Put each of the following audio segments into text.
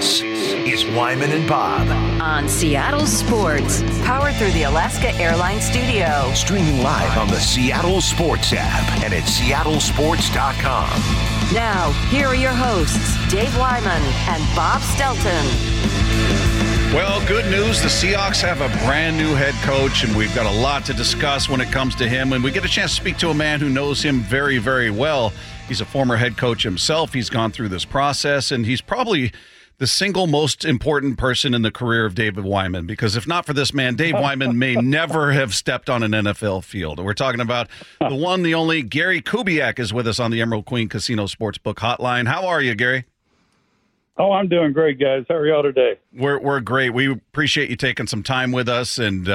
This is Wyman and Bob on Seattle Sports, powered through the Alaska Airlines Studio. Streaming live on the Seattle Sports app and at seattlesports.com. Now, here are your hosts, Dave Wyman and Bob Stelton. Well, good news. The Seahawks have a brand new head coach, and we've got a lot to discuss when it comes to him. And we get a chance to speak to a man who knows him very, very well. He's a former head coach himself. He's gone through this process, and he's probably the single most important person in the career of David Wyman, because if not for this man, Dave Wyman may never have stepped on an NFL field. We're talking about the one, the only Gary Kubiak is with us on the Emerald Queen Casino Sportsbook Hotline. How are you, Gary? Oh, I'm doing great, guys. How are y'all today? We're great. We appreciate you taking some time with us, and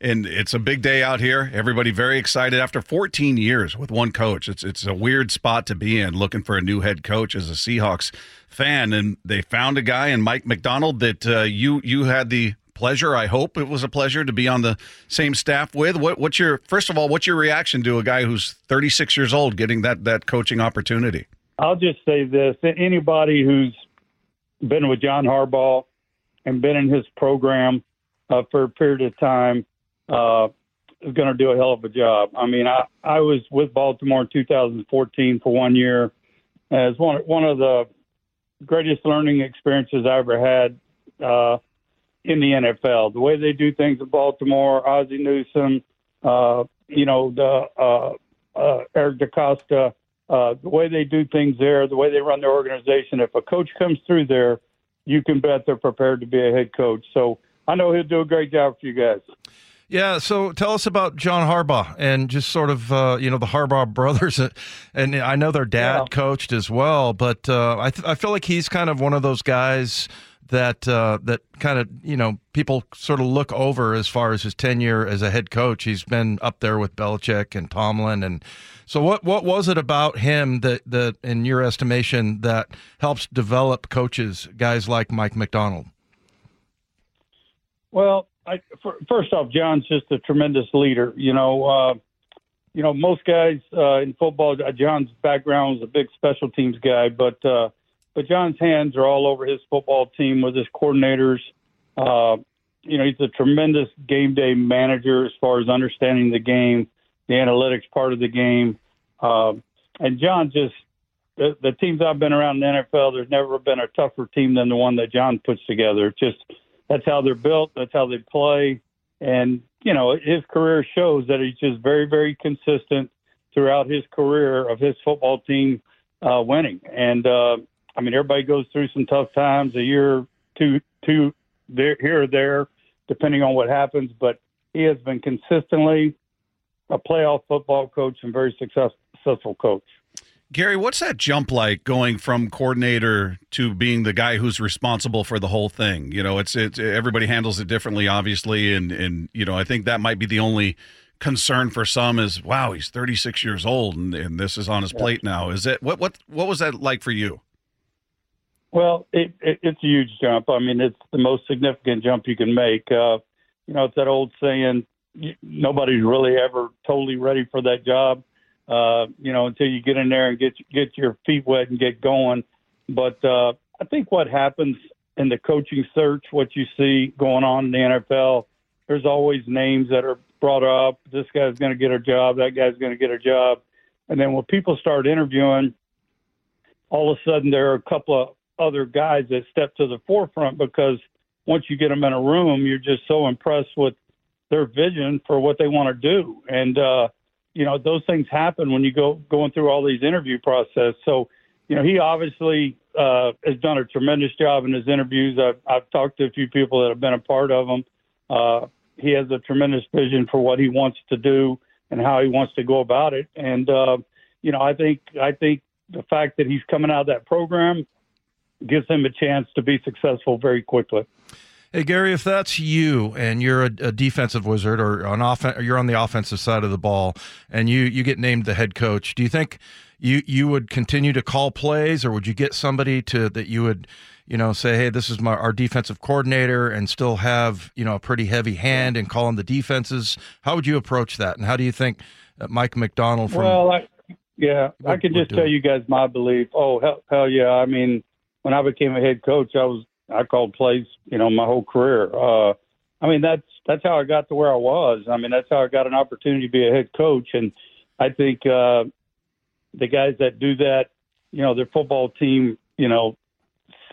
it's a big day out here. Everybody very excited after 14 years with one coach. It's a weird spot to be in, looking for a new head coach as a Seahawks fan, and they found a guy in Mike Macdonald that you had the pleasure. I hope it was a pleasure to be on the same staff with. What's your reaction to a guy who's 36 years old getting that coaching opportunity? I'll just say this: anybody who's been with John Harbaugh and been in his program for a period of time is going to do a hell of a job. I mean, I was with Baltimore in 2014 for 1 year. It's one of the greatest learning experiences I ever had in the NFL. The way they do things in Baltimore, Ozzie Newsome, Eric DeCosta, the way they do things there, the way they run their organization. If a coach comes through there, you can bet they're prepared to be a head coach. So I know he'll do a great job for you guys. Yeah, so tell us about John Harbaugh and just sort of, the Harbaugh brothers. And I know their dad coached as well, but I feel like he's kind of one of those guys that kind of, people sort of look over as far as his tenure as a head coach. He's been up there with Belichick and Tomlin. And so what was it about him that in your estimation, that helps develop coaches, guys like Mike Macdonald? Well, first off, John's just a tremendous leader. Most guys in football, John's background was a big special teams guy, but John's hands are all over his football team with his coordinators. He's a tremendous game day manager as far as understanding the game, the analytics part of the game. And John just – the teams I've been around in the NFL, there's never been a tougher team than the one that John puts together. It's just that's how they're built. That's how they play. And, his career shows that he's just very, very consistent throughout his career of his football team winning. And everybody goes through some tough times, a year, two here or there, depending on what happens. But he has been consistently a playoff football coach and very successful coach. Gary, what's that jump like going from coordinator to being the guy who's responsible for the whole thing? It's everybody handles it differently, obviously, and I think that might be the only concern for some is, wow, he's 36 years old and this is on his plate now. Is it what was that like for you? Well, it's a huge jump. I mean, it's the most significant jump you can make. It's that old saying, nobody's really ever totally ready for that job, until you get in there and get your feet wet and get going. But I think what happens in the coaching search, what you see going on in the NFL, there's always names that are brought up. This guy's going to get a job. That guy's going to get a job. And then when people start interviewing, all of a sudden there are a couple of other guys that step to the forefront, because once you get them in a room, you're just so impressed with their vision for what they want to do. And, those things happen when you going through all these interview process. So, he obviously has done a tremendous job in his interviews. I've talked to a few people that have been a part of them. He has a tremendous vision for what he wants to do and how he wants to go about it. And, I think the fact that he's coming out of that program gives him a chance to be successful very quickly. Hey, Gary, if that's you and you're a defensive wizard or you're on the offensive side of the ball and you get named the head coach, do you think you would continue to call plays, or would you get somebody that you would, say, hey, this is our defensive coordinator, and still have, a pretty heavy hand in calling the defenses? How would you approach that? And how do you think Mike Macdonald from... Well, I could just tell you guys my belief. Oh, hell yeah. I mean, when I became a head coach, I was I called plays, you know, my whole career. I mean, that's how I got to where I was. I mean, that's how I got an opportunity to be a head coach. And I think the guys that do that, you know, their football team, you know,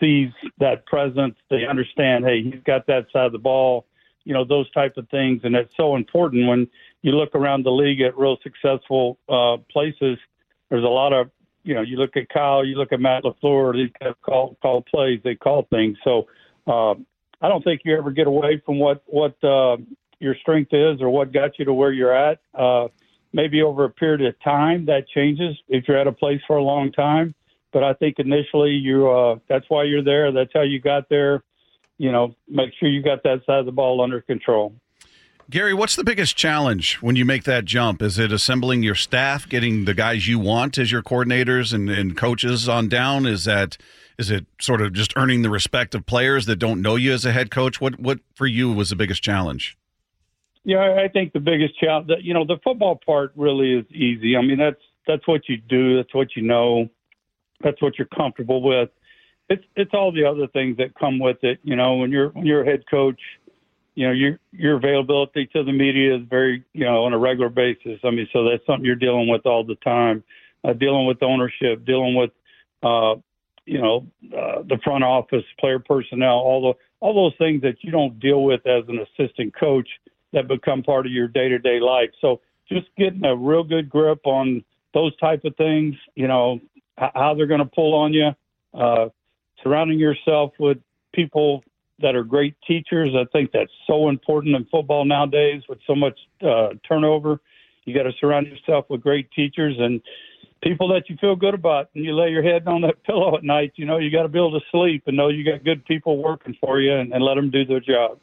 sees that presence. They understand, hey, he's got that side of the ball, you know, those type of things. And that's so important when you look around the league at real successful places. There's a lot of, you know, you look at Kyle, you look at Matt LaFleur, these guys call plays, they call things. So I don't think you ever get away from what your strength is or what got you to where you're at. Maybe over a period of time that changes if you're at a place for a long time. But I think initially that's why you're there. That's how you got there. You know, make sure you got that side of the ball under control. Gary, what's the biggest challenge when you make that jump? Is it assembling your staff, getting the guys you want as your coordinators and coaches on down? Is it sort of just earning the respect of players that don't know you as a head coach? What for you was the biggest challenge? Yeah, I think the biggest challenge, you know, the football part really is easy. I mean, that's what you do. That's what you know. That's what you're comfortable with. It's all the other things that come with it. You know, when you're a head coach, you know, your availability to the media is very, you know, on a regular basis. I mean, so that's something you're dealing with all the time, dealing with ownership, dealing with, you know, the front office, player personnel, all those things that you don't deal with as an assistant coach that become part of your day-to-day life. So just getting a real good grip on those type of things, you know, how they're going to pull on you, surrounding yourself with people that are great teachers. I think that's so important in football nowadays with so much turnover. You got to surround yourself with great teachers and people that you feel good about. And you lay your head on that pillow at night, you know, you got to be able to sleep and know you got good people working for you and let them do their job.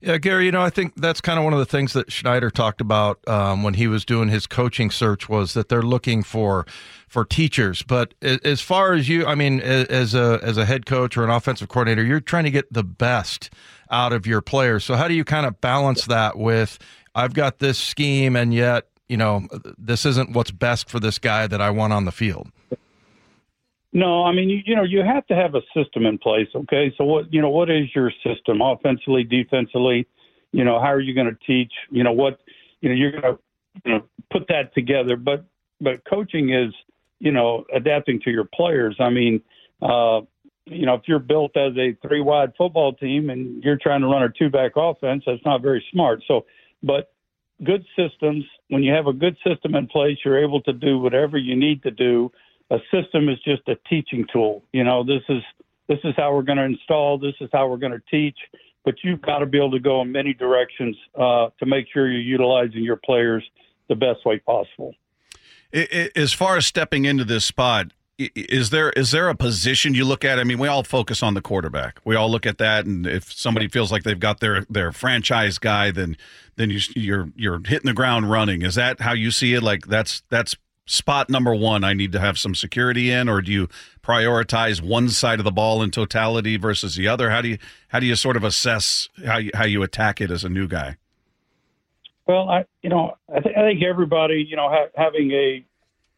Yeah, Gary, you know, I think that's kind of one of the things that Schneider talked about when he was doing his coaching search was that they're looking for teachers. But as far as you, I mean, as a head coach or an offensive coordinator, you're trying to get the best out of your players. So how do you kind of balance that with, I've got this scheme and yet, you know, this isn't what's best for this guy that I want on the field? No, I mean, you know, you have to have a system in place, okay? So what is your system offensively, defensively? You know, how are you going to teach? You know, what, you know, you're going to, you know, put that together. But coaching is, you know, adapting to your players. I mean, you know, if you're built as a three-wide football team and you're trying to run a two-back offense, that's not very smart. So, but good systems, when you have a good system in place, you're able to do whatever you need to do. A system is just a teaching tool. You know, this is how we're going to install. This is how we're going to teach. But you've got to be able to go in many directions to make sure you're utilizing your players the best way possible. As far as stepping into this spot, is there a position you look at? I mean, we all focus on the quarterback. We all look at that, and if somebody feels like they've got their franchise guy, then you're hitting the ground running. Is that how you see it? Like that's spot number one, I need to have some security in, or do you prioritize one side of the ball in totality versus the other? How do you sort of assess how you attack it as a new guy? Well, I think everybody, you know, having a,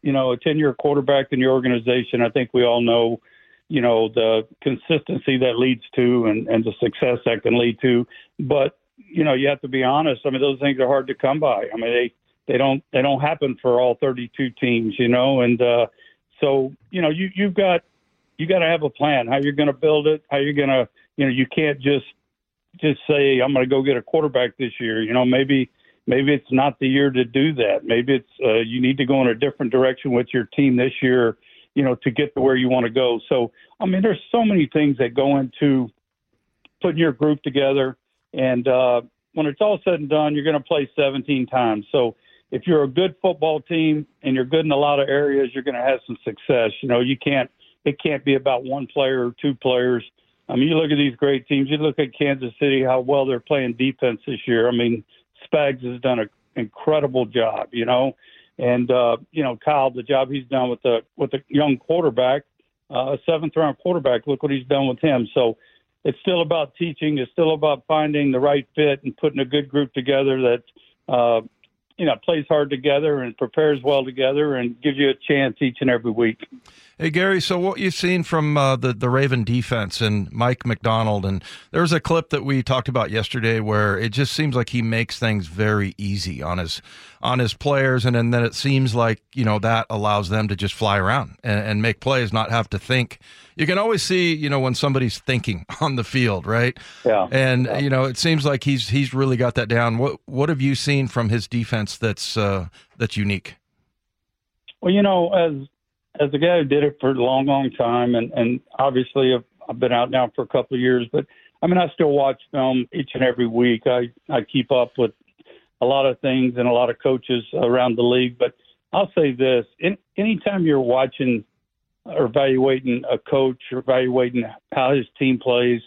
you know, a 10-year quarterback in your organization, I think we all know, you know, the consistency that leads to and the success that can lead to. But you know, you have to be honest. I mean, those things are hard to come by. I mean, They don't happen for all 32 teams, you know, and so you know you've got to have a plan how you're going to build it, how you're going to, you know, you can't just say I'm going to go get a quarterback this year, you know, maybe it's not the year to do that, maybe it's you need to go in a different direction with your team this year, you know, to get to where you want to go. So I mean, there's so many things that go into putting your group together, and when it's all said and done, you're going to play 17 times. So if you're a good football team and you're good in a lot of areas, you're going to have some success. You know, it can't be about one player or two players. I mean, you look at these great teams. You look at Kansas City, how well they're playing defense this year. I mean, Spags has done an incredible job, you know, and you know, Kyle, the job he's done with the young quarterback, a seventh-round quarterback. Look what he's done with him. So it's still about teaching. It's still about finding the right fit and putting a good group together that, you know, plays hard together and prepares well together and gives you a chance each and every week. Hey, Gary, so what you've seen from the Raven defense and Mike Macdonald, and there was a clip that we talked about yesterday where it just seems like he makes things very easy on his players, and then it seems like, you know, that allows them to just fly around and make plays, not have to think. You can always see, you know, when somebody's thinking on the field, right? Yeah. And, you know, it seems like he's really got that down. What have you seen from his defense that's unique? Well, you know, as a guy who did it for a long, long time, and obviously I've been out now for a couple of years, but I mean, I still watch film each and every week. I keep up with a lot of things and a lot of coaches around the league, but I'll say this. Anytime you're watching or evaluating a coach or evaluating how his team plays,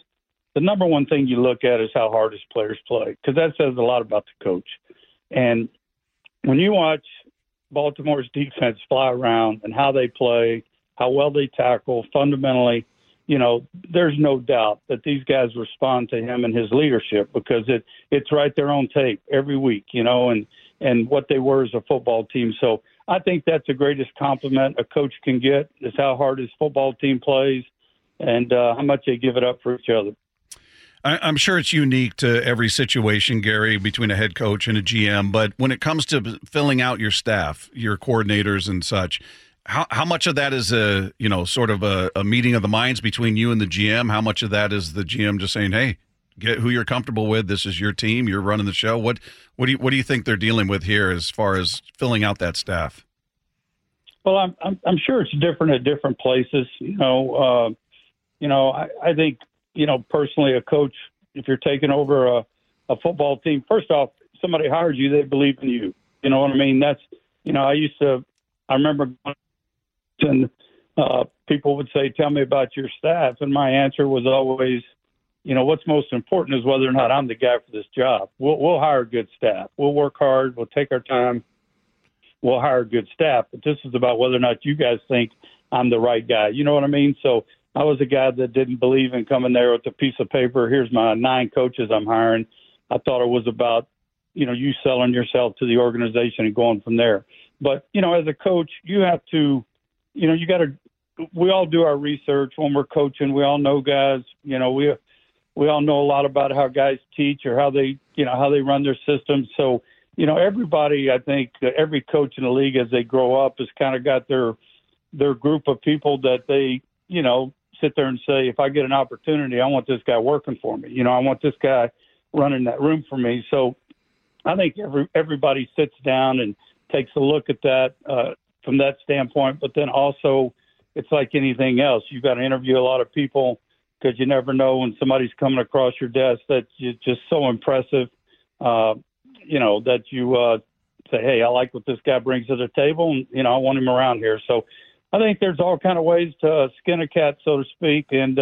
the number one thing you look at is how hard his players play, because that says a lot about the coach. And when you watch Baltimore's defense fly around and how they play, how well they tackle, fundamentally, you know, there's no doubt that these guys respond to him and his leadership, because it's right there on tape every week, you know, and what they were as a football team. So I think that's the greatest compliment a coach can get, is how hard his football team plays and how much they give it up for each other. I'm sure it's unique to every situation, Gary, between a head coach and a GM, but when it comes to filling out your staff, your coordinators and such, how much of that is a, you know, sort of a meeting of the minds between you and the GM? How much of that is the GM just saying, hey, get who you're comfortable with, this is your team, you're running the show? What do you think they're dealing with here as far as filling out that staff? Well, I'm sure it's different at different places. I think, you know, personally, a coach, if you're taking over a football team, first off, somebody hired you, they believe in you. You know what I mean? That's, you know, I remember and people would say, tell me about your staff. And my answer was always, you know, what's most important is whether or not I'm the guy for this job. We'll hire good staff. We'll work hard. We'll take our time. We'll hire good staff. But this is about whether or not you guys think I'm the right guy. You know what I mean? So I was a guy that didn't believe in coming there with a piece of paper. Here's my 9 coaches I'm hiring. I thought it was about, you know, you selling yourself to the organization and going from there. But, you know, as a coach, you have to, you know, you got to, we all do our research when we're coaching. We all know guys, you know, we all know a lot about how guys teach or how they, you know, how they run their system. So, you know, everybody, I think every coach in the league as they grow up has kind of got their group of people that they, you know, sit there and say, if I get an opportunity, I want this guy working for me. You know, I want this guy running that room for me. So I think everybody sits down and takes a look at that from that standpoint. But then also it's like anything else. You've got to interview a lot of people, because you never know when somebody's coming across your desk that's just so impressive, you know, that you say, hey, I like what this guy brings to the table, and, you know, I want him around here. So I think there's all kind of ways to skin a cat, so to speak. And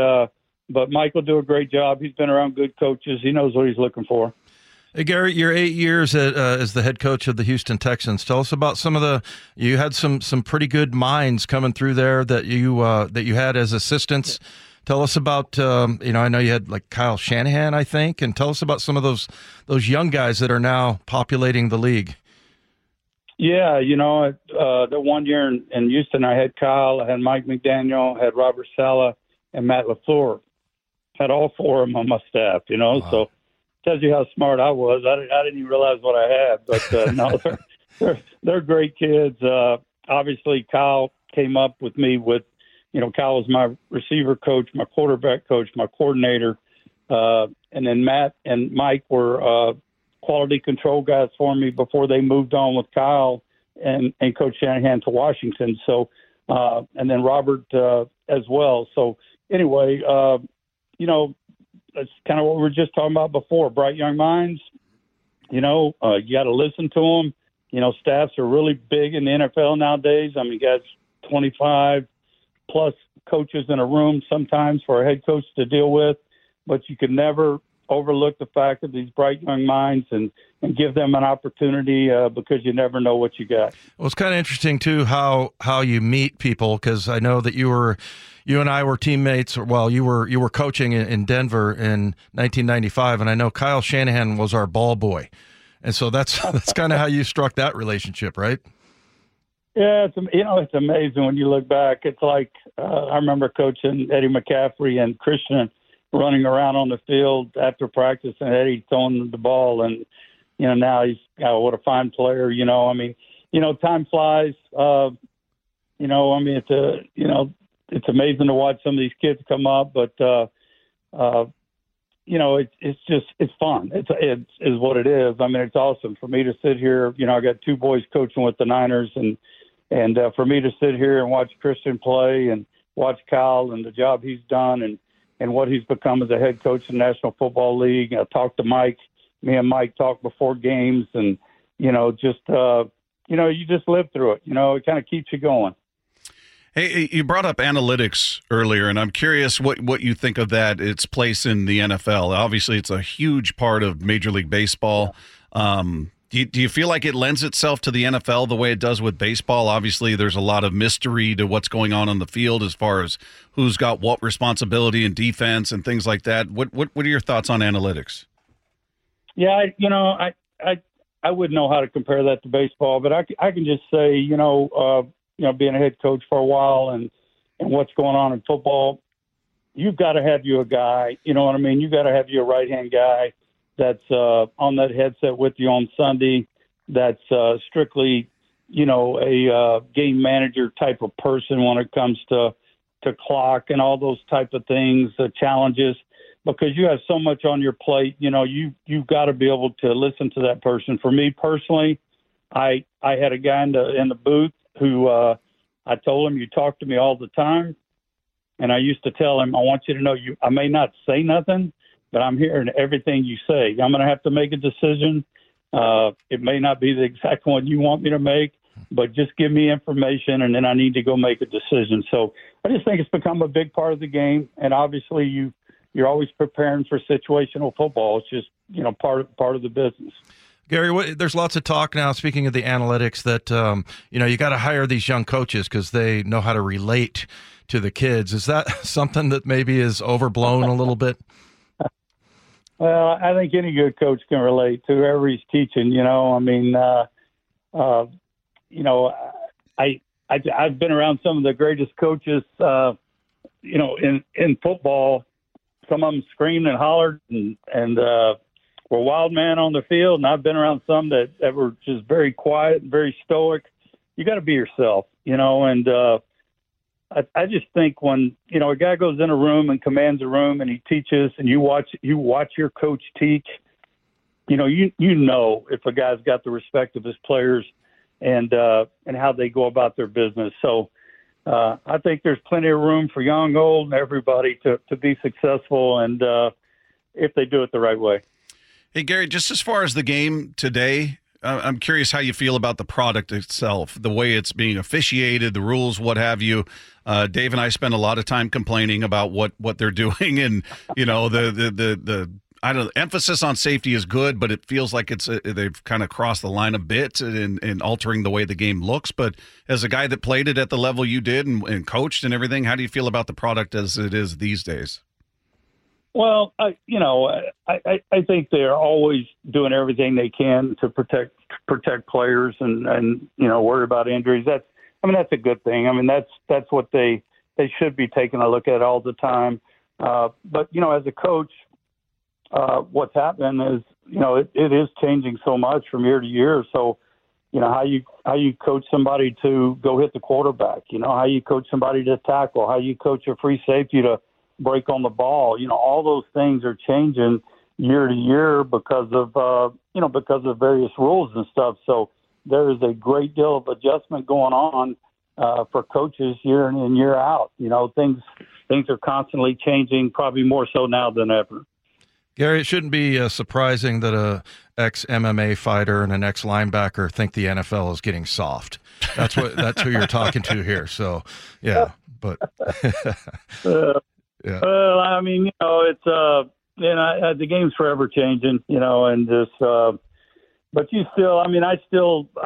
but Mike will do a great job. He's been around good coaches. He knows what he's looking for. Hey, Gary, your 8 years as the head coach of the Houston Texans. Tell us about some of the. You had some pretty good minds coming through there that you had as assistants. Yeah. Tell us about you know, I know you had like Kyle Shanahan, I think, and tell us about some of those young guys that are now populating the league. Yeah, you know, the one year in Houston, I had Kyle, I had Mike McDaniel, I had Robert Saleh, and Matt LaFleur. I had all 4 of them on my staff, you know. Wow. So tells you how smart I was. I didn't even realize what I had, but no, they're great kids. Obviously, Kyle came up with me with, you know, Kyle was my receiver coach, my quarterback coach, my coordinator, and then Matt and Mike were quality control guys for me before they moved on with Kyle and Coach Shanahan to Washington. So, and then Robert as well. So anyway, you know, that's kind of what we were just talking about before. Bright young minds, you know, you got to listen to them. You know, staffs are really big in the NFL nowadays. I mean, you got 25 plus coaches in a room sometimes for a head coach to deal with, but you can never overlook the fact of these bright young minds and give them an opportunity because you never know what you got. Well, it's kind of interesting too how you meet people, because I know that you and I were teammates while you were coaching in Denver in 1995, and I know Kyle Shanahan was our ball boy, and so that's kind of how you struck that relationship, right? Yeah, it's amazing when you look back. It's like I remember coaching Eddie McCaffrey and Christian running around on the field after practice, and Eddie throwing the ball, and now he's what a fine player. Time flies. It's amazing to watch some of these kids come up, but it's fun. It is what it is. I mean, it's awesome for me to sit here. I got two boys coaching with the Niners, and for me to sit here and watch Christian play and watch Kyle and the job he's done and what he's become as a head coach in the National Football League. I talked to Mike. Me and Mike talked before games, and you just live through it. It kind of keeps you going. Hey, you brought up analytics earlier, and I'm curious what you think of that, its place in the NFL. Obviously, it's a huge part of Major League Baseball. Do you feel like it lends itself to the NFL the way it does with baseball? Obviously, there's a lot of mystery to what's going on the field as far as who's got what responsibility in defense and things like that. What are your thoughts on analytics? Yeah, I wouldn't know how to compare that to baseball, but I can just say, being a head coach for a while and what's going on in football, you've got to have you a guy, you know what I mean? You've got to have you a right-hand guy that's on that headset with you on Sunday, that's strictly, a game manager type of person when it comes to clock and all those type of things, challenges, because you have so much on your plate. You've got to be able to listen to that person. For me personally, I had a guy in the booth who I told him, you talk to me all the time. And I used to tell him, I want you to know I may not say nothing, but I'm hearing everything you say. I'm going to have to make a decision. It may not be the exact one you want me to make, but just give me information, and then I need to go make a decision. So I just think it's become a big part of the game. And obviously you're always preparing for situational football. It's just, part of the business. Gary, there's lots of talk now, speaking of the analytics, that, you got to hire these young coaches because they know how to relate to the kids. Is that something that maybe is overblown a little bit? Well, I think any good coach can relate to whoever he's teaching. I've been around some of the greatest coaches, in football. Some of them screamed and hollered and were wild man on the field, and I've been around some that were just very quiet and very stoic. You got to be yourself, and I just think when, a guy goes in a room and commands a room and he teaches, and you watch your coach teach, you know if a guy's got the respect of his players and how they go about their business. So I think there's plenty of room for young, old, and everybody to be successful, and if they do it the right way. Hey, Gary, just as far as the game today, I'm curious how you feel about the product itself, the way it's being officiated, the rules, what have you. Dave and I spend a lot of time complaining about what they're doing, and, the emphasis on safety is good, but it feels like they've kind of crossed the line a bit in altering the way the game looks. But as a guy that played it at the level you did and coached and everything, how do you feel about the product as it is these days? Well, I think they're always doing everything they can to protect players and worry about injuries. That's a good thing. That's what they should be taking a look at all the time. But, as a coach, what's happening is, it is changing so much from year to year. So, how you coach somebody to go hit the quarterback, how you coach somebody to tackle, how you coach a free safety to break on the ball, all those things are changing year to year because of various rules and stuff. So there is a great deal of adjustment going on for coaches year in and year out. Things are constantly changing, probably more so now than ever. Gary, it shouldn't be surprising that a ex-MMA fighter and an ex-linebacker think the NFL is getting soft. That's who you're talking to here. So, yeah, but. Yeah. Well, it's the game's forever changing, and just but you still, I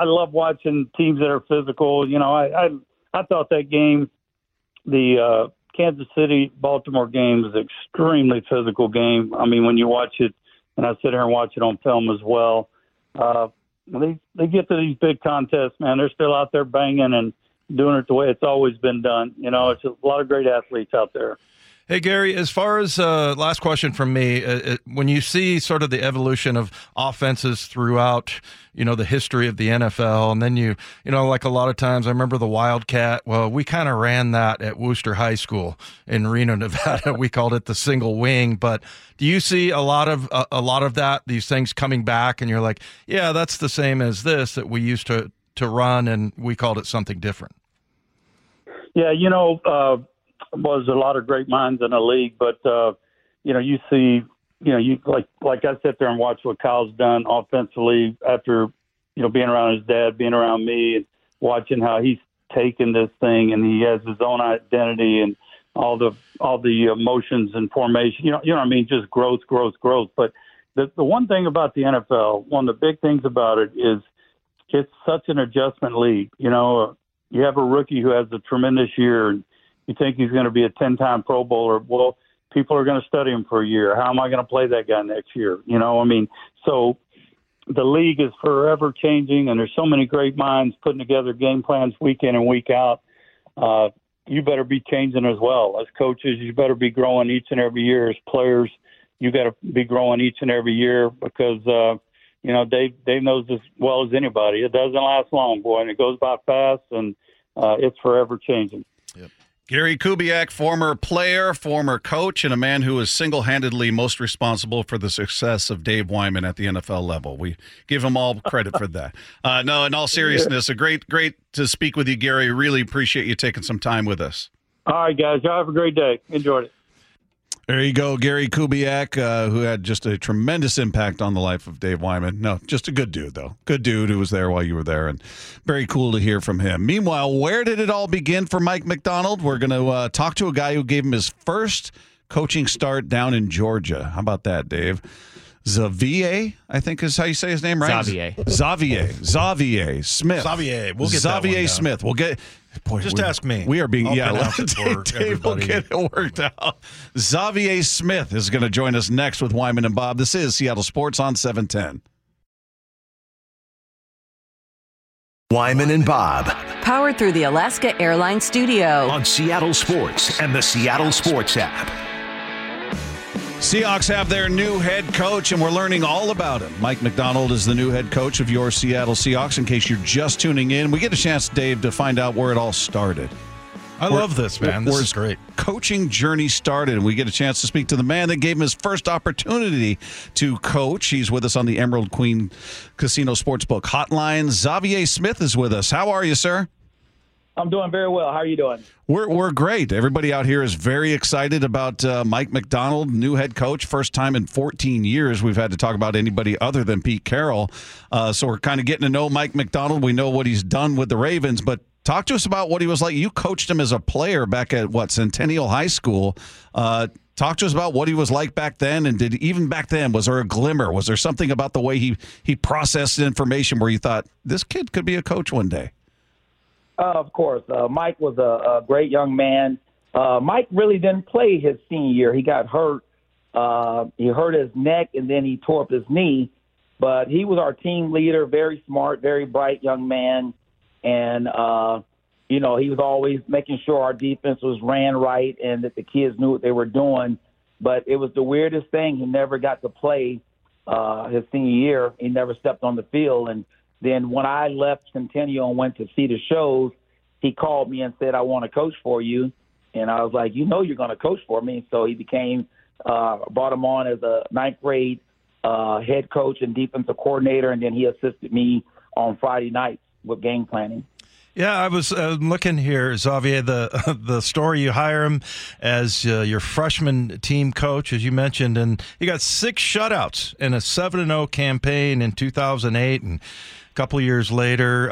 love watching teams that are physical. I thought that game, the Kansas City Baltimore game, was an extremely physical game. When you watch it, and I sit here and watch it on film as well. they get to these big contests, man. They're still out there banging and doing it the way it's always been done. You know, it's a lot of great athletes out there. Hey, Gary, as far as last question from me, when you see sort of the evolution of offenses throughout, you know, the history of the NFL, and then you know, like a lot of times, I remember the Wildcat. Well, we kind of ran that at Wooster High School in Reno, Nevada. We called it the single wing. But do you see a lot of that, these things coming back, and you're like, yeah, that's the same as this that we used to run, and we called it something different? Yeah, you know, was a lot of great minds in the league, but you know, you see, you know, you like I sit there and watch what Kyle's done offensively after, you know, being around his dad, being around me, and watching how he's taken this thing, and he has his own identity and all the emotions and formation. You know what I mean? Just growth. But the one thing about the NFL, one of the big things about it is it's such an adjustment league. You know, you have a rookie who has a tremendous year, and you think he's going to be a 10-time Pro Bowler. Well, people are going to study him for a year. How am I going to play that guy next year? You know, I mean, so the league is forever changing, and there's so many great minds putting together game plans week in and week out. You better be changing as well. As coaches, you better be growing each and every year. As players, you got to be growing each and every year because, you know, Dave knows as well as anybody. It doesn't last long, boy, and it goes by fast, and it's forever changing. Yep. Gary Kubiak, former player, former coach, and a man who is single-handedly most responsible for the success of Dave Wyman at the NFL level. We give him all credit for that. No, in all seriousness, great to speak with you, Gary. Really appreciate you taking some time with us. All right, guys. Y'all have a great day. Enjoyed it. There you go, Gary Kubiak, who had just a tremendous impact on the life of Dave Wyman. No, just a good dude, though. Good dude who was there while you were there, and very cool to hear from him. Meanwhile, where did it all begin for Mike Macdonald? We're going to talk to a guy who gave him his first coaching start down in Georgia. How about that, Dave? Xarvia, I think is how you say his name, right? Xarvia Smith. Xarvia, we'll get that one Smith. We'll get. Boy, just ask me. We are being Dave will get it worked out. Xarvia Smith is going to join us next with Wyman and Bob. This is Seattle Sports on 710. Wyman and Bob. Powered through the Alaska Airlines Studio on Seattle Sports and the Seattle Sports app. Seahawks have their new head coach, and we're learning all about him. Mike Macdonald is the new head coach of your Seattle Seahawks. In case you're just tuning in, we get a chance, Dave, to find out where it all started. I love this, man. This is great. Coaching journey started. We get a chance to speak to the man that gave him his first opportunity to coach. He's with us on the Emerald Queen Casino Sportsbook Hotline. Xarvia Smith is with us. How are you, sir? I'm doing very well. How are you doing? We're great. Everybody out here is very excited about Mike Macdonald, new head coach. First time in 14 years we've had to talk about anybody other than Pete Carroll. So we're kind of getting to know Mike Macdonald. We know what he's done with the Ravens, but talk to us about what he was like. You coached him as a player back at, Centennial High School. Talk to us about what he was like back then, and even back then, was there a glimmer? Was there something about the way he processed information where you thought, this kid could be a coach one day? Of course. Mike was a great young man. Mike really didn't play his senior year. He got hurt. He hurt his neck, and then he tore up his knee. But he was our team leader, very smart, very bright young man. And, you know, he was always making sure our defense was ran right and that the kids knew what they were doing. But it was the weirdest thing. He never got to play his senior year. He never stepped on the field. And then when I left Centennial and went to Cedar Shoals, he called me and said, I want to coach for you. And I was like, you know you're going to coach for me. So he became brought him on as a ninth-grade head coach and defensive coordinator, and then he assisted me on Friday nights with game planning. Yeah, I was looking here, Xarvia, the story you hire him as your freshman team coach, as you mentioned, and he got 6 shutouts in a 7-0 campaign in 2008, and a couple years later,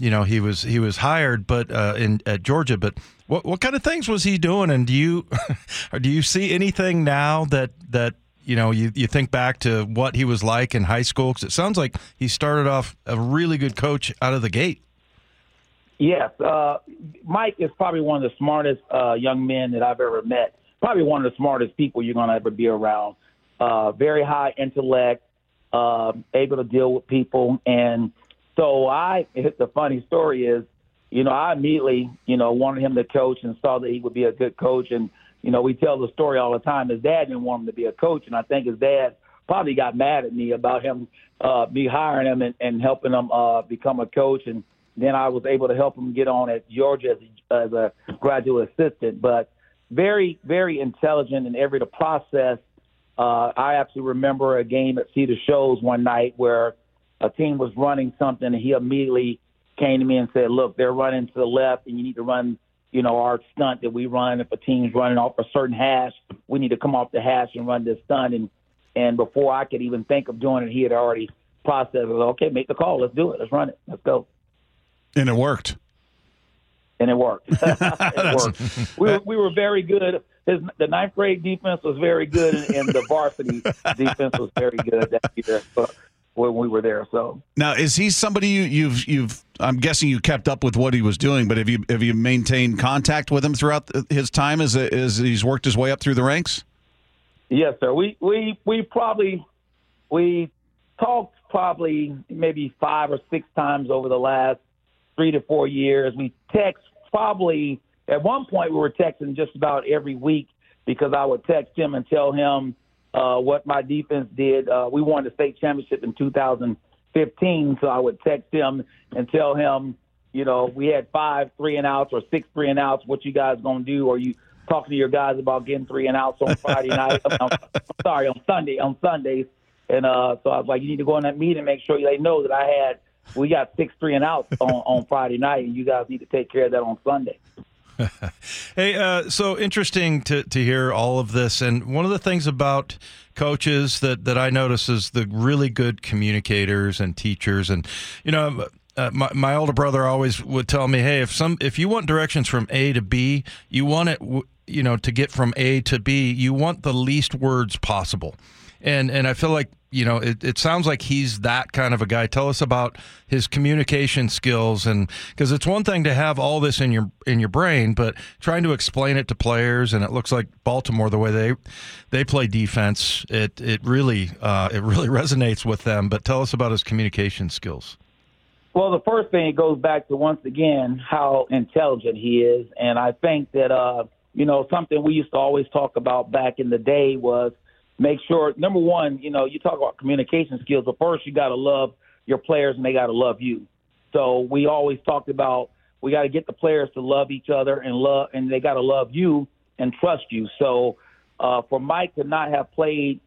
you know, he was hired, but at Georgia. But what kind of things was he doing? And do you see anything now that you know you think back to what he was like in high school? Because it sounds like he started off a really good coach out of the gate. Yes, Mike is probably one of the smartest young men that I've ever met. Probably one of the smartest people you're going to ever be around. Very high intellect, able to deal with people. And so the funny story is, you know, I immediately, you know, wanted him to coach and saw that he would be a good coach. And, you know, we tell the story all the time. His dad didn't want him to be a coach, and I think his dad probably got mad at me about him me hiring him and helping him become a coach. And then I was able to help him get on at Georgia as a graduate assistant. But very, very intelligent in every process. I actually remember a game at Cedar Shoals one night where a team was running something, and he immediately came to me and said, look, they're running to the left, and you need to run, you know, our stunt that we run. If a team's running off a certain hash, we need to come off the hash and run this stunt. And before I could even think of doing it, he had already processed it. Okay, make the call. Let's do it. Let's run it. Let's go. And it worked. It worked. We were very good. The ninth grade defense was very good, and the varsity defense was very good that year when we were there. So now, is he somebody you've? I'm guessing you kept up with what he was doing, but have you maintained contact with him throughout his time as he's worked his way up through the ranks? Yes, sir. We talked probably maybe 5 or 6 times over the last 3 to 4 years. We text probably at one point we were texting just about every week because I would text him and tell him what my defense did. We won the state championship in 2015, so I would text him and tell him, you know, we had 5 3-and-outs or 6 3-and-outs. What you guys gonna do? Are you talking to your guys about getting 3-and-outs on Friday night? On Sundays. And so I was like, you need to go in that meeting and make sure they know that we got 6 3-and-outs on Friday night, and you guys need to take care of that on Sunday. Hey, so interesting to hear all of this. And one of the things about coaches that I notice is the really good communicators and teachers. And, you know, my older brother always would tell me, hey, if you want directions from A to B, you want it, you know, to get from A to B, you want the least words possible. And I feel like, you know, it sounds like he's that kind of a guy. Tell us about his communication skills, and because it's one thing to have all this in your brain, but trying to explain it to players. And it looks like Baltimore, the way they play defense, it really resonates with them. But tell us about his communication skills. Well, the first thing goes back to once again how intelligent he is, and I think that you know, something we used to always talk about back in the day was, make sure, number one, you know, you talk about communication skills, but first you got to love your players and they got to love you. So we always talked about we got to get the players to love each other and they got to love you and trust you. So for Mike to not have played,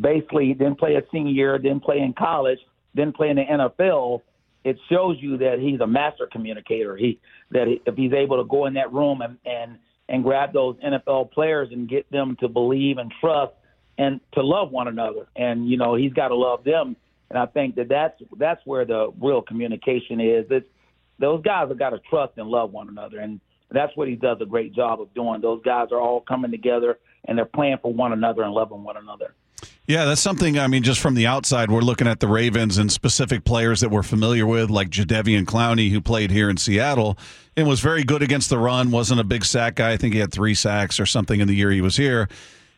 basically didn't play a senior year, didn't play in college, didn't play in the NFL, it shows you that he's a master communicator. If he's able to go in that room and grab those NFL players and get them to believe and trust and to love one another. And, you know, he's got to love them. And I think that's where the real communication is. It's those guys have got to trust and love one another. And that's what he does a great job of doing. Those guys are all coming together and they're playing for one another and loving one another. Yeah, that's something, I mean, just from the outside, we're looking at the Ravens and specific players that we're familiar with, like Jadeveon Clowney, who played here in Seattle and was very good against the run, wasn't a big sack guy. I think he had 3 sacks or something in the year he was here.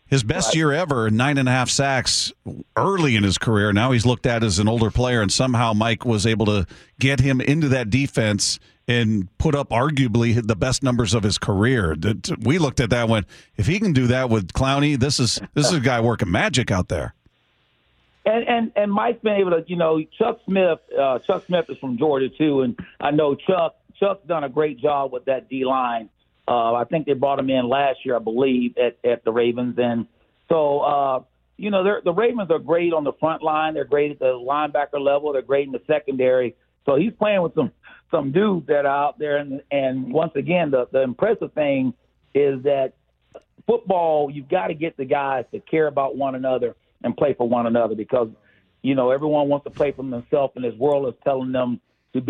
His best year ever, 9.5 sacks early in his career. Now he's looked at as an older player, and somehow Mike was able to get him into that defense and put up arguably the best numbers of his career. We looked at that and went, if he can do that with Clowney, this is a guy working magic out there. And Mike's been able to, you know, Chuck Smith is from Georgia too, and I know Chuck's done a great job with that D-line. I think they brought him in last year, I believe, at the Ravens. And so, you know, the Ravens are great on the front line. They're great at the linebacker level. They're great in the secondary. So he's playing with some dudes that are out there. And once again, the impressive thing is that football, you've got to get the guys to care about one another and play for one another because, you know, everyone wants to play for themselves, and this world is telling them to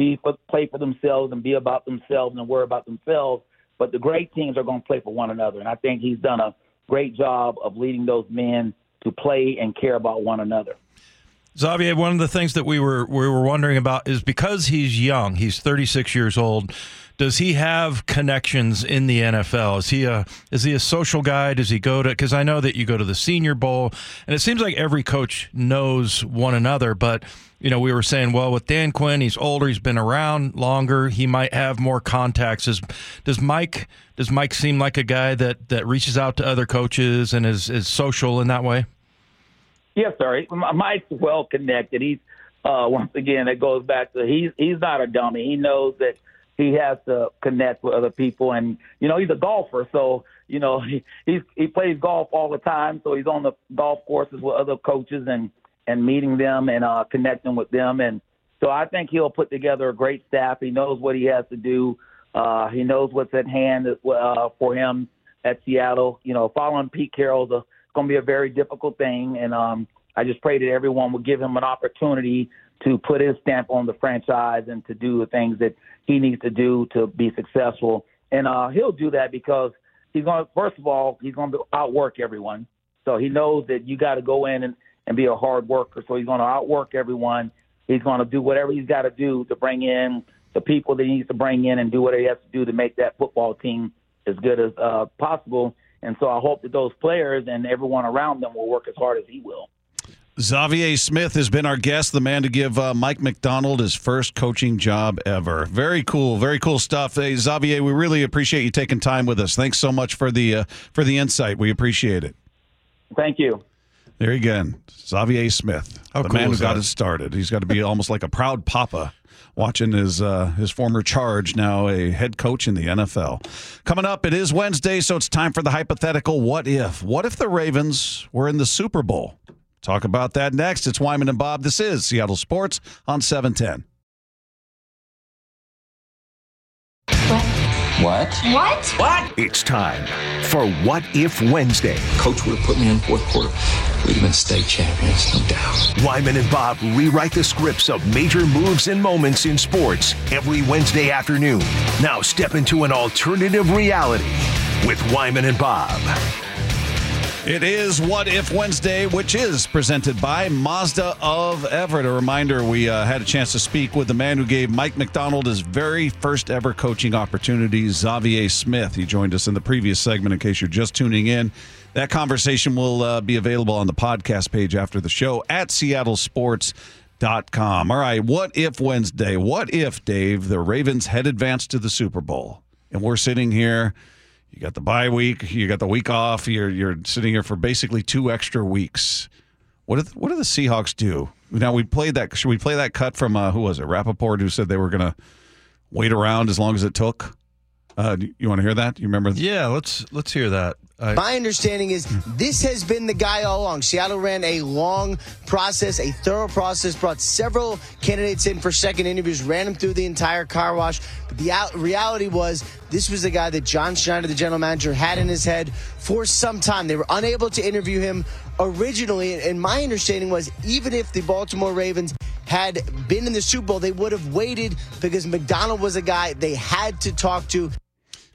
play for themselves and be about themselves and worry about themselves. But the great teams are going to play for one another. And I think he's done a great job of leading those men to play and care about one another. Xavier, one of the things that we were wondering about is because he's young, he's 36 years old, Does he have connections in the NFL? Is he a social guy? Does he go to, because I know that you go to the Senior Bowl, and it seems like every coach knows one another, but you know, we were saying, well, with Dan Quinn, he's older, he's been around longer, he might have more contacts. Does Mike seem like a guy that reaches out to other coaches and is social in that way? Yes, sir. Mike's well connected. He's once again, it goes back to he's not a dummy. He knows that he has to connect with other people, and you know, he's a golfer, so you know, he plays golf all the time, so he's on the golf courses with other coaches and meeting them and connecting with them, and so I think he'll put together a great staff. He knows what he has to do. He knows what's at hand for him at Seattle. You know, following Pete Carroll is going to be a very difficult thing, and I just pray that everyone will give him an opportunity to put his stamp on the franchise and to do the things that he needs to do to be successful. And he'll do that because he's going to outwork everyone. So he knows that you got to go in and be a hard worker. So he's going to outwork everyone. He's going to do whatever he's got to do to bring in the people that he needs to bring in and do what he has to do to make that football team as good as possible. And so I hope that those players and everyone around them will work as hard as he will. Xarvia Smith has been our guest, the man to give Mike Macdonald his first coaching job ever. Very cool stuff. Hey, Xarvia, we really appreciate you taking time with us. Thanks so much for the insight. We appreciate it. Thank you. There you go, Xarvia Smith, the man who got it started. He's got to be almost like a proud papa, watching his former charge, now a head coach in the NFL. Coming up, it is Wednesday, so it's time for the hypothetical what if. What if the Ravens were in the Super Bowl? Talk about that next. It's Wyman and Bob. This is Seattle Sports on 710. What? What? What? It's time for What If Wednesday. Coach would have put me in fourth quarter. We'd have been state champions, no doubt. Wyman and Bob rewrite the scripts of major moves and moments in sports every Wednesday afternoon. Now step into an alternative reality with Wyman and Bob. It is What If Wednesday, which is presented by Mazda of Everett. A reminder, we had a chance to speak with the man who gave Mike Macdonald his very first ever coaching opportunity, Xarvia Smith. He joined us in the previous segment in case you're just tuning in. That conversation will be available on the podcast page after the show at seattlesports.com. All right, What If Wednesday. What if, Dave, the Ravens had advanced to the Super Bowl? And we're sitting here. You got the bye week. You got the week off. You're sitting here for basically 2 extra weeks. What do the Seahawks do? Now we played that. Should we play that cut from who was it? Rappaport, who said they were going to wait around as long as it took. You want to hear that? You remember? Yeah, let's hear that. My understanding is this has been the guy all along. Seattle ran a long process, a thorough process, brought several candidates in for second interviews, ran them through the entire car wash. But the reality was this was the guy that John Schneider, the general manager, had in his head for some time. They were unable to interview him originally, and my understanding was even if the Baltimore Ravens had been in the Super Bowl, they would have waited because McDonald was a guy they had to talk to.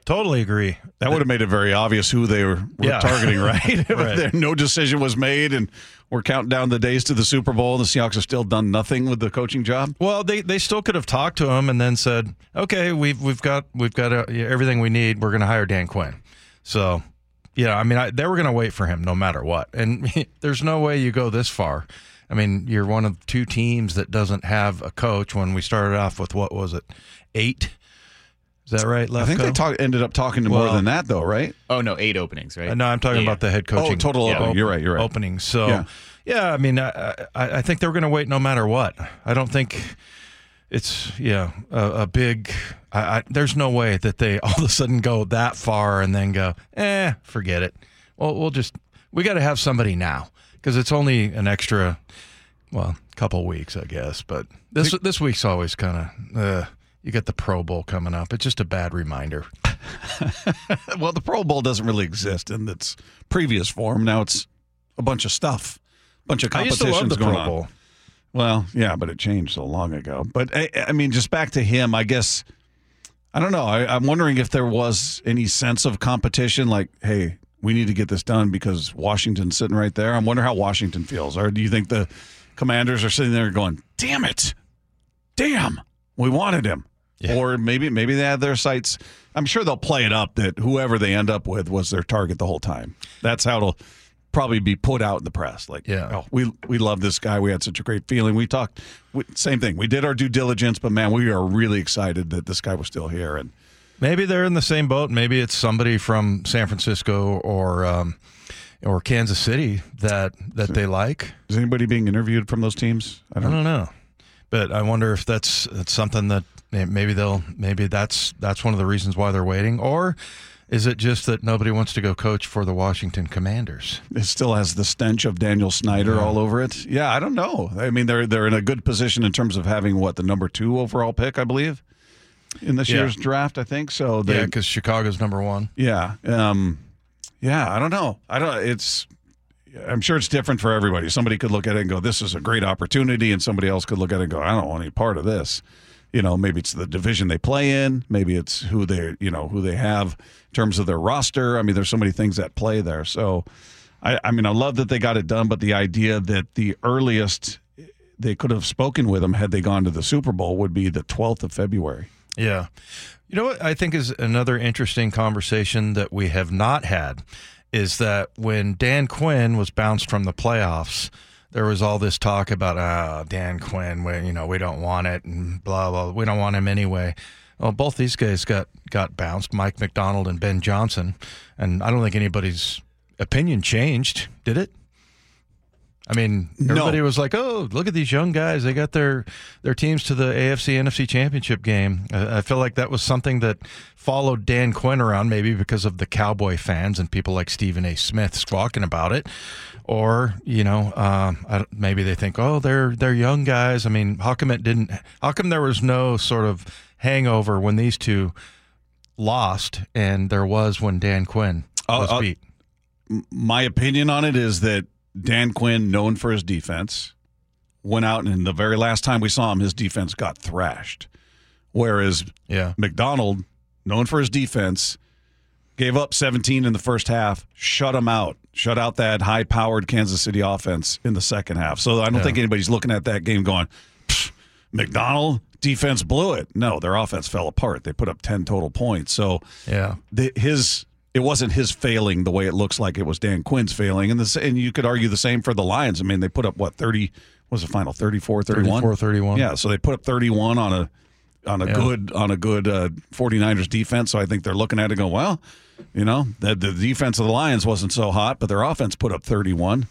Totally agree. That would have made it very obvious who they were targeting, right? Right. No decision was made, and we're counting down the days to the Super Bowl, and the Seahawks have still done nothing with the coaching job. Well, they still could have talked to him and then said, "Okay, we've got everything we need. We're going to hire Dan Quinn." So, yeah, I mean, they were going to wait for him no matter what, and there's no way you go this far. I mean, you're one of 2 teams that doesn't have a coach. When we started off with what was it, 8? Is that right, Lefko? I think they ended up talking to more than that, though, right? Oh, no, 8 openings, right? No, I'm talking about the head coaching. Oh, total opening. You're right. Openings. So, I mean, I think they were going to wait no matter what. I don't think it's, a big – there's no way that they all of a sudden go that far and then go, forget it. Well, we got to have somebody now because it's only an extra, couple weeks, I guess. But this week's always kind of – you got the Pro Bowl coming up. It's just a bad reminder. Well, the Pro Bowl doesn't really exist in its previous form. Now it's a bunch of stuff, a bunch of competitions going on. I used to love the Pro Bowl. Well, yeah, but it changed so long ago. But, I mean, just back to him, I guess, I don't know. I'm wondering if there was any sense of competition, like, hey, we need to get this done because Washington's sitting right there. I wonder how Washington feels. Or do you think the Commanders are sitting there going, damn it, damn, we wanted him. Yeah. Or maybe they have their sights. I'm sure they'll play it up that whoever they end up with was their target the whole time. That's how it'll probably be put out in the press. Like, yeah. Oh, we love this guy. We had such a great feeling. We talked, same thing. We did our due diligence, but, man, we are really excited that this guy was still here. And maybe they're in the same boat. Maybe it's somebody from San Francisco or Kansas City that they like. Is anybody being interviewed from those teams? I don't know. But I wonder if that's something that maybe that's one of the reasons why they're waiting. Or is it just that nobody wants to go coach for the Washington Commanders? It still has the stench of Daniel Snyder all over it. Yeah, I don't know. I mean, they're in a good position in terms of having, the number 2 overall pick, I believe, in this year's draft, I think. So because Chicago's number 1. Yeah. Yeah, I don't know. I'm sure it's different for everybody. Somebody could look at it and go, this is a great opportunity, and somebody else could look at it and go, I don't want any part of this. Maybe it's the division they play in, maybe it's who they have in terms of their roster. I mean, there's so many things at play there. So I love that they got it done, but the idea that the earliest they could have spoken with them had they gone to the Super Bowl would be the 12th of February. Yeah. You know what I think is another interesting conversation that we have not had is that when Dan Quinn was bounced from the playoffs, there was all this talk about Dan Quinn, we don't want it and blah, blah, we don't want him anyway. Well, both these guys got bounced, Mike Macdonald and Ben Johnson, and I don't think anybody's opinion changed, did it? I mean, everybody was like, oh, look at these young guys. They got their teams to the AFC, NFC championship game. I feel like that was something that followed Dan Quinn around, maybe because of the Cowboy fans and people like Stephen A. Smith squawking about it. Or, maybe they think, oh, they're young guys. I mean, how come there was no sort of hangover when these two lost and there was when Dan Quinn was beat? My opinion on it is that Dan Quinn, known for his defense, went out, and the very last time we saw him, his defense got thrashed. Whereas McDonald, known for his defense, gave up 17 in the first half, shut out that high-powered Kansas City offense in the second half. So I don't think anybody's looking at that game going, McDonald, defense blew it. No, their offense fell apart. They put up 10 total points. So it wasn't his failing the way it looks like it was Dan Quinn's failing. And you could argue the same for the Lions. I mean, they put up, 30, what was the final, 34, 31? 34, 31. Yeah, so they put up 31 on a good 49ers defense. So I think they're looking at it and going, well, the defense of the Lions wasn't so hot, but their offense put up 31.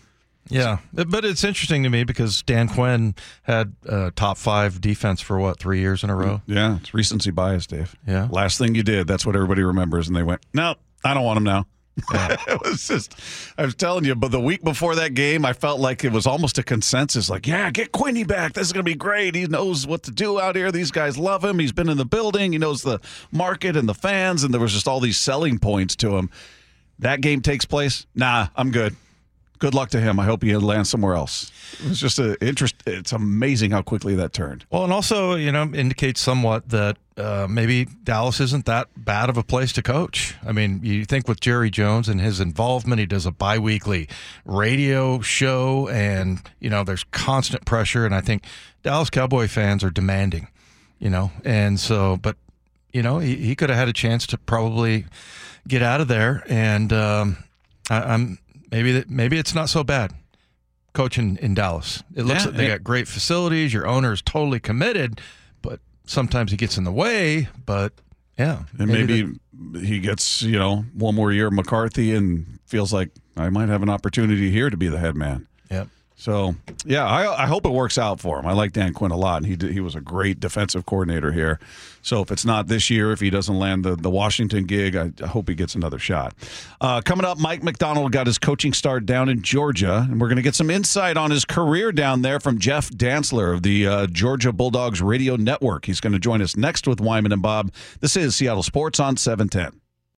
Yeah, but it's interesting to me because Dan Quinn had a top 5 defense for, 3 years in a row? Yeah, it's recency bias, Dave. Yeah. Last thing you did, that's what everybody remembers, and they went, nope. I don't want him now. Yeah. It was just, I was telling you, but the week before that game, I felt like it was almost a consensus. Like, yeah, get Quinny back. This is going to be great. He knows what to do out here. These guys love him. He's been in the building. He knows the market and the fans, and there was just all these selling points to him. That game takes place. Nah, I'm good. Good luck to him. I hope he lands somewhere else. It was just it's amazing how quickly that turned. Well, and also, indicates somewhat that maybe Dallas isn't that bad of a place to coach. I mean, you think with Jerry Jones and his involvement, he does a biweekly radio show and, there's constant pressure. And I think Dallas Cowboy fans are demanding, and so, but, he could have had a chance to probably get out of there. And maybe it's not so bad coaching in Dallas. It looks like they got great facilities. Your owner is totally committed, but sometimes he gets in the way. But and maybe he gets one more year of McCarthy and feels like I might have an opportunity here to be the head man. Yep. So I hope it works out for him. I like Dan Quinn a lot, and he was a great defensive coordinator here. So if it's not this year, if he doesn't land the Washington gig, I hope he gets another shot. Coming up, Mike Macdonald got his coaching start down in Georgia, and we're going to get some insight on his career down there from Jeff Dantzler of the Georgia Bulldogs Radio Network. He's going to join us next with Wyman and Bob. This is Seattle Sports on 710.